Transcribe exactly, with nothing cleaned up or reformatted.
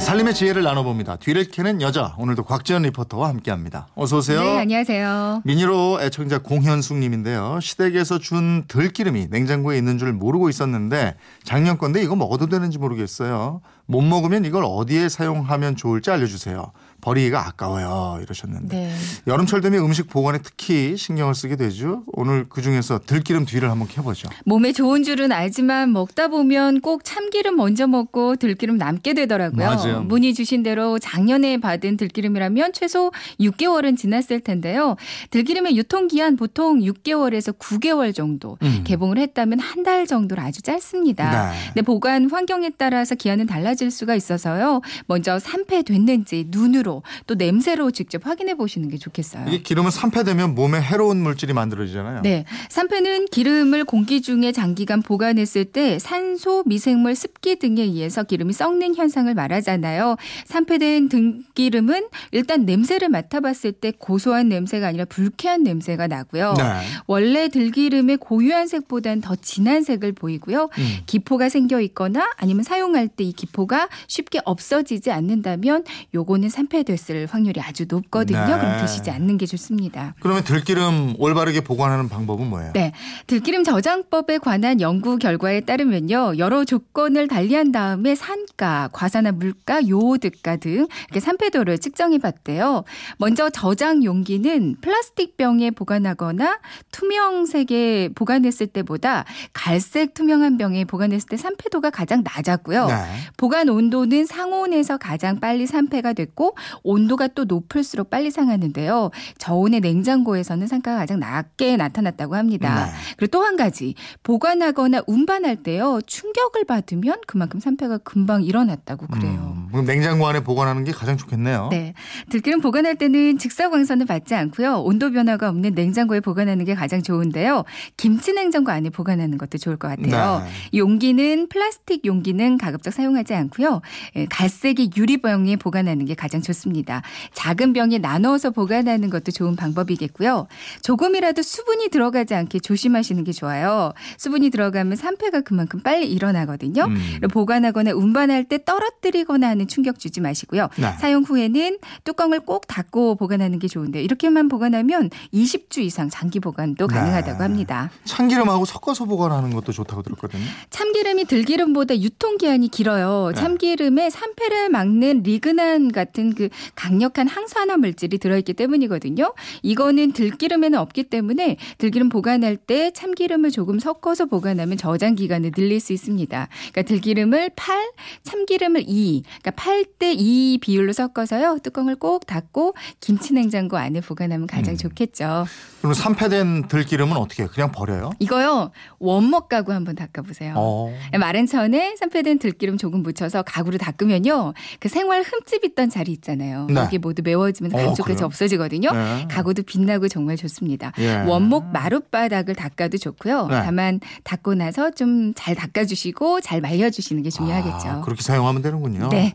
살림의 지혜를 나눠봅니다. 뒤를 캐는 여자. 오늘도 곽지현 리포터와 함께합니다. 어서 오세요. 네, 안녕하세요. 미니로 애청자 공현숙 님인데요. 시댁에서 준 들기름이 냉장고에 있는 줄 모르고 있었는데 작년 건데 이거 먹어도 되는지 모르겠어요. 못 먹으면 이걸 어디에 사용하면 좋을지 알려주세요. 버리기가 아까워요. 이러셨는데. 네. 여름철 되면 음식 보관에 특히 신경을 쓰게 되죠. 오늘 그중에서 들기름 뒤를 한번 캐보죠. 몸에 좋은 줄은 알지만 먹다 보면 꼭 참기름 먼저 먹고 들기름 남게 되더라고요. 맞아요. 문의 주신 대로 작년에 받은 들기름이라면 최소 육 개월은 지났을 텐데요. 들기름의 유통기한 보통 육 개월에서 구 개월 정도. 음. 개봉을 했다면 한 달 정도로 아주 짧습니다. 네. 근데 보관 환경에 따라서 기한은 달라질 수가 있어서요. 먼저 산패됐는지 눈으로 또 냄새로 직접 확인해 보시는 게 좋겠어요. 이게 기름은 산패되면 몸에 해로운 물질이 만들어지잖아요. 네. 산패는 기름을 공기 중에 장기간 보관했을 때 산소, 미생물, 습기 등에 의해서 기름이 썩는 현상을 말하잖아요. 산패된 들기름은 일단 냄새를 맡아봤을 때 고소한 냄새가 아니라 불쾌한 냄새가 나고요. 네. 원래 들기름의 고유한 색보다는 더 진한 색을 보이고요. 음. 기포가 생겨 있거나 아니면 사용할 때 이 기포가 쉽게 없어지지 않는다면 요거는 산패 됐을 확률이 아주 높거든요. 네. 그럼 드시지 않는 게 좋습니다. 그러면 들기름 올바르게 보관하는 방법은 뭐예요? 네, 들기름 저장법에 관한 연구 결과에 따르면요, 여러 조건을 달리한 다음에 산가, 과산화 물가, 요오드가 등 이렇게 산패도를 측정해봤대요. 먼저 저장 용기는 플라스틱 병에 보관하거나 투명색에 보관했을 때보다 갈색 투명한 병에 보관했을 때 산패도가 가장 낮았고요. 네. 보관 온도는 상온에서 가장 빨리 산패가 됐고 온도가 또 높을수록 빨리 상하는데요. 저온의 냉장고에서는 산가가 가장 낮게 나타났다고 합니다. 네. 그리고 또 한 가지, 보관하거나 운반할 때요, 충격을 받으면 그만큼 산패가 금방 일어났다고 그래요. 음, 그럼 냉장고 안에 보관하는 게 가장 좋겠네요. 네, 들기름 보관할 때는 직사광선을 받지 않고요, 온도 변화가 없는 냉장고에 보관하는 게 가장 좋은데요. 김치 냉장고 안에 보관하는 것도 좋을 것 같아요. 네. 용기는 플라스틱 용기는 가급적 사용하지 않고요, 갈색의 유리병에 보관하는 게 가장 좋습니다. 작은 병에 나눠서 보관하는 것도 좋은 방법이겠고요. 조금이라도 수분이 들어가지 않게 조심하시는 게 좋아요. 수분이 들어가면 산패가 그만큼 빨리 일어나거든요. 음. 보관하거나 운반할 때 떨어뜨리거나 하는 충격 주지 마시고요. 네. 사용 후에는 뚜껑을 꼭 닫고 보관하는 게 좋은데요. 이렇게만 보관하면 이십 주 이상 장기 보관도 가능하다고 네. 합니다. 참기름하고 섞어서 보관하는 것도 좋다고 들었거든요. 참기름이 들기름보다 유통기한이 길어요. 네. 참기름에 산패를 막는 리그난 같은 그 강력한 항산화 물질이 들어있기 때문이거든요. 이거는 들기름에는 없기 때문에 들기름 보관할 때 참기름을 조금 섞어서 보관하면 저장 기간을 늘릴 수 있습니다. 그러니까 들기름을 팔, 참기름을 이, 그러니까 팔 대 이 비율로 섞어서요. 뚜껑을 꼭 닫고 김치 냉장고 안에 보관하면 가장 음. 좋겠죠. 그럼 산패된 들기름은 어떻게 해요? 그냥 버려요? 이거요. 원목 가구 한번 닦아보세요. 어. 마른 천에 산패된 들기름 조금 묻혀서 가구를 닦으면요. 그 생활 흠집 있던 자리 있죠. 잖아요. 네. 여기 모두 메워지면서 반쪽같이 어, 없어지거든요. 네. 가구도 빛나고 정말 좋습니다. 예. 원목 마룻바닥을 닦아도 좋고요. 네. 다만 닦고 나서 좀 잘 닦아주시고 잘 말려주시는 게 중요하겠죠. 아, 그렇게 사용하면 되는군요. 네.